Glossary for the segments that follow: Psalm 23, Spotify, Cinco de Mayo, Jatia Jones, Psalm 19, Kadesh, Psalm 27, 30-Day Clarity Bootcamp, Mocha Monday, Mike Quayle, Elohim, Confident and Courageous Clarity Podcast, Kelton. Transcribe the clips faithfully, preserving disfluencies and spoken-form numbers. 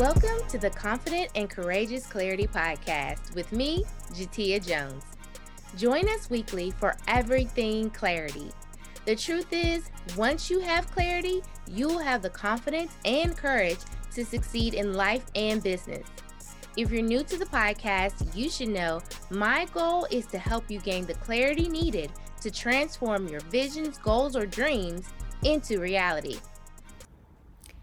Welcome to the Confident and Courageous Clarity Podcast with me, Jatia Jones. Join us weekly for everything clarity. The truth is, once you have clarity, you'll have the confidence and courage to succeed in life and business. If you're new to the podcast, you should know my goal is to help you gain the clarity needed to transform your visions, goals, or dreams into reality.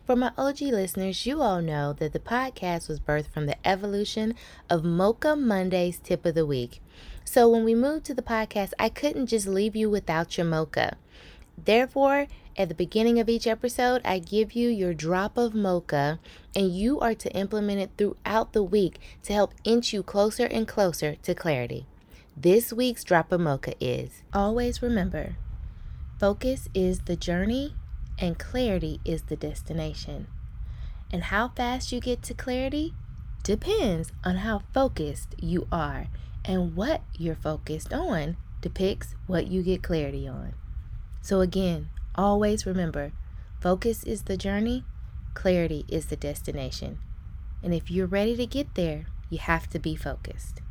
For my O G listeners, you all know that the podcast was birthed from the evolution of Mocha Monday's tip of the week. So when we moved to the podcast, I couldn't just leave you without your mocha. Therefore, at the beginning of each episode, I give you your drop of mocha, and you are to implement it throughout the week to help inch you closer and closer to clarity. This week's drop of mocha is, always remember, focus is the journey and clarity is the destination. And how fast you get to clarity depends on how focused you are, and what you're focused on depicts what you get clarity on. So again, always remember, focus is the journey, clarity is the destination. And if you're ready to get there, you have to be focused.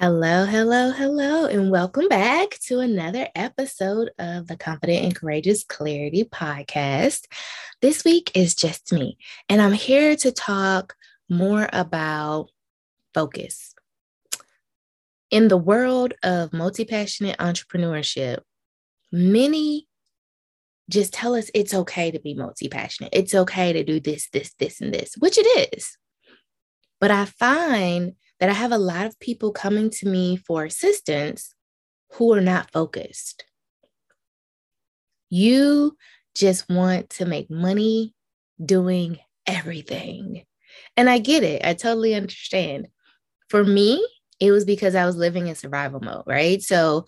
Hello, hello, hello, and welcome back to another episode of the Confident and Courageous Clarity Podcast. This week is just me, and I'm here to talk more about focus. In the world of multi-passionate entrepreneurship, many just tell us it's okay to be multi-passionate. It's okay to do this, this, this, and this, which it is. But I find that I have a lot of people coming to me for assistance who are not focused. You just want to make money doing everything. And I get it. I totally understand. For me, it was because I was living in survival mode, right? So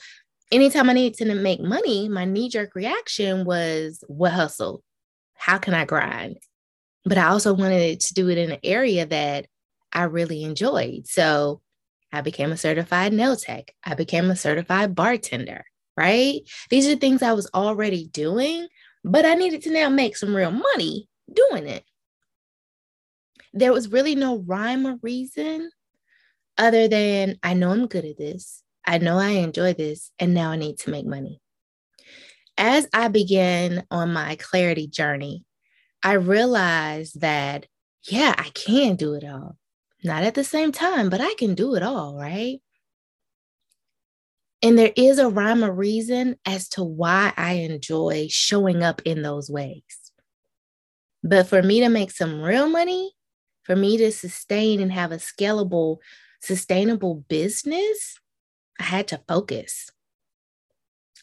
anytime I needed to make money, my knee-jerk reaction was, what hustle? How can I grind? But I also wanted to do it in an area that I really enjoyed. So I became a certified nail tech. I became a certified bartender, right? These are things I was already doing, but I needed to now make some real money doing it. There was really no rhyme or reason other than I know I'm good at this. I know I enjoy this, and now I need to make money. As I began on my clarity journey, I realized that, yeah, I can do it all. Not at the same time, but I can do it all, right? And there is a rhyme or reason as to why I enjoy showing up in those ways. But for me to make some real money, for me to sustain and have a scalable, sustainable business, I had to focus.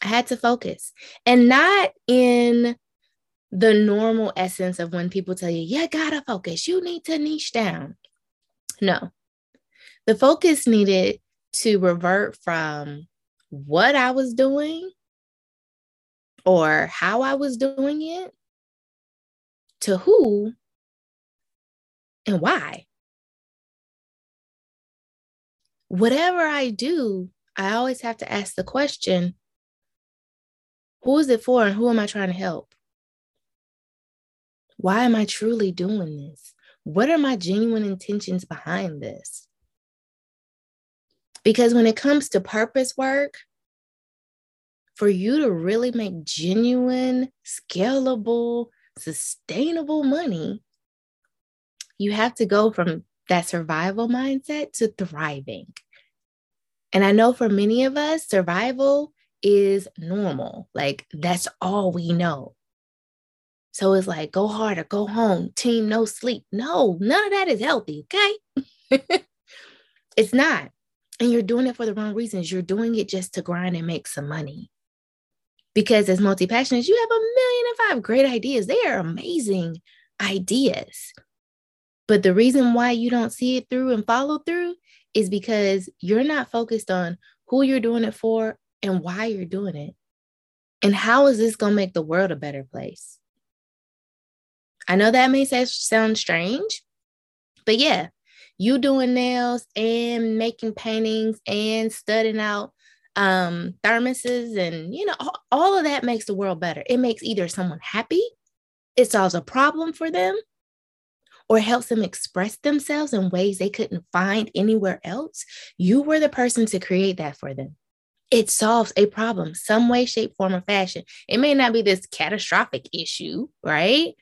I had to focus. And not in the normal essence of when people tell you, you gotta focus, you need to niche down. No, the focus needed to revert from what I was doing or how I was doing it to who and why. Whatever I do, I always have to ask the question, who is it for and who am I trying to help? Why am I truly doing this? What are my genuine intentions behind this? Because when it comes to purpose work, for you to really make genuine, scalable, sustainable money, you have to go from that survival mindset to thriving. And I know for many of us, survival is normal. Like, that's all we know. So it's like, go hard or go home, team, no sleep. No, none of that is healthy, okay? It's not. And you're doing it for the wrong reasons. You're doing it just to grind and make some money. Because as multi-passionates, you have a million and five great ideas. They are amazing ideas. But the reason why you don't see it through and follow through is because you're not focused on who you're doing it for and why you're doing it. And how is this going to make the world a better place? I know that may sound strange, but yeah, you doing nails and making paintings and studying out um, thermoses and, you know, all, all of that makes the world better. It makes either someone happy, it solves a problem for them, or helps them express themselves in ways they couldn't find anywhere else, you were the person to create that for them. It solves a problem some way, shape, form, or fashion. It may not be this catastrophic issue, right?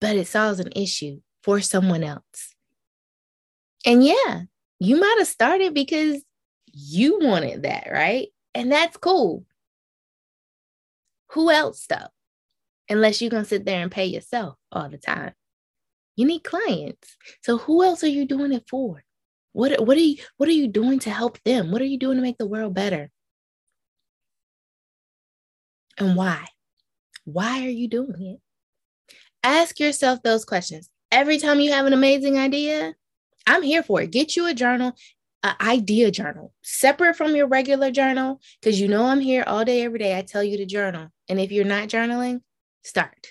But it solves an issue for someone else. And yeah, you might have started because you wanted that, right? And that's cool. Who else though? Unless you're going to sit there and pay yourself all the time. You need clients. So who else are you doing it for? What, what, are you, what are you doing to help them? What are you doing to make the world better? And why? Why are you doing it? Ask yourself those questions. Every time you have an amazing idea, I'm here for it. Get you a journal, an idea journal, separate from your regular journal, because you know I'm here all day, every day. I tell you to journal. And if you're not journaling, start.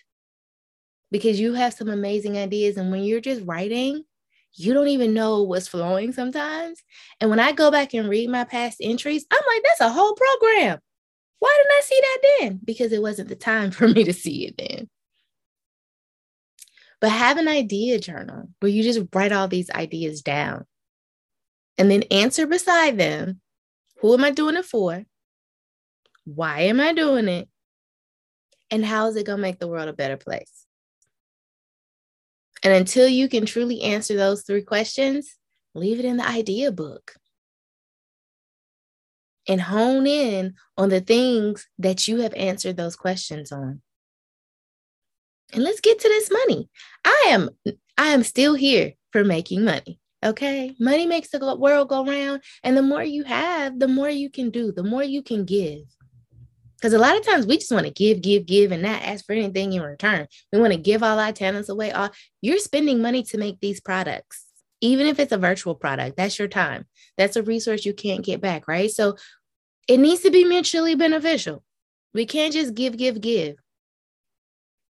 Because you have some amazing ideas. And when you're just writing, you don't even know what's flowing sometimes. And when I go back and read my past entries, I'm like, that's a whole program. Why didn't I see that then? Because it wasn't the time for me to see it then. But have an idea journal where you just write all these ideas down and then answer beside them. Who am I doing it for? Why am I doing it? And how is it going to make the world a better place? And until you can truly answer those three questions, leave it in the idea book. And hone in on the things that you have answered those questions on. And let's get to this money. I am, I am still here for making money, okay? Money makes the world go round. And the more you have, the more you can do, the more you can give. Because a lot of times we just want to give, give, give, and not ask for anything in return. We want to give all our talents away. All, you're spending money to make these products. Even if it's a virtual product, that's your time. That's a resource you can't get back, right? So it needs to be mutually beneficial. We can't just give, give, give.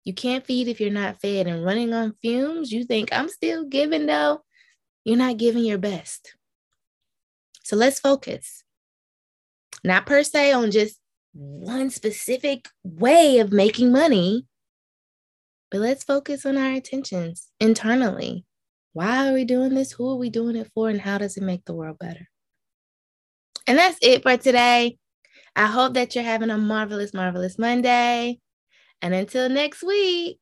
You can't feed if you're not fed, and running on fumes, you think I'm still giving though. You're not giving your best. So let's focus. Not per se on just one specific way of making money, but let's focus on our intentions internally. Why are we doing this? Who are we doing it for? And how does it make the world better? And that's it for today. I hope that you're having a marvelous, marvelous Monday. And until next week.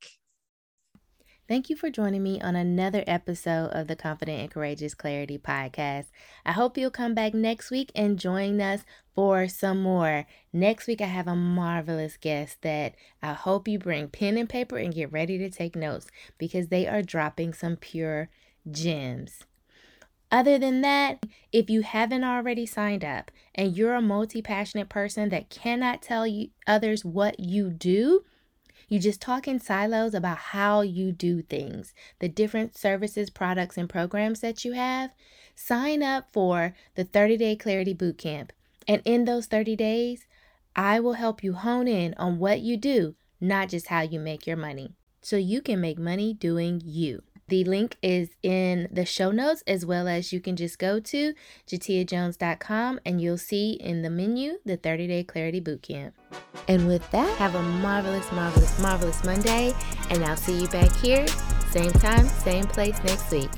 Thank you for joining me on another episode of the Confident and Courageous Clarity Podcast. I hope you'll come back next week and join us for some more. Next week, I have a marvelous guest that I hope you bring pen and paper and get ready to take notes because they are dropping some pure gems. Other than that, if you haven't already signed up and you're a multi-passionate person that cannot tell you others what you do, you just talk in silos about how you do things, the different services, products, and programs that you have, sign up for the thirty-Day Clarity Bootcamp. And in those thirty days, I will help you hone in on what you do, not just how you make your money, so you can make money doing you. The link is in the show notes, as well as you can just go to Jatia Jones dot com and you'll see in the menu the thirty-Day Clarity Bootcamp. And with that, have a marvelous, marvelous, marvelous Monday, and I'll see you back here, same time, same place next week.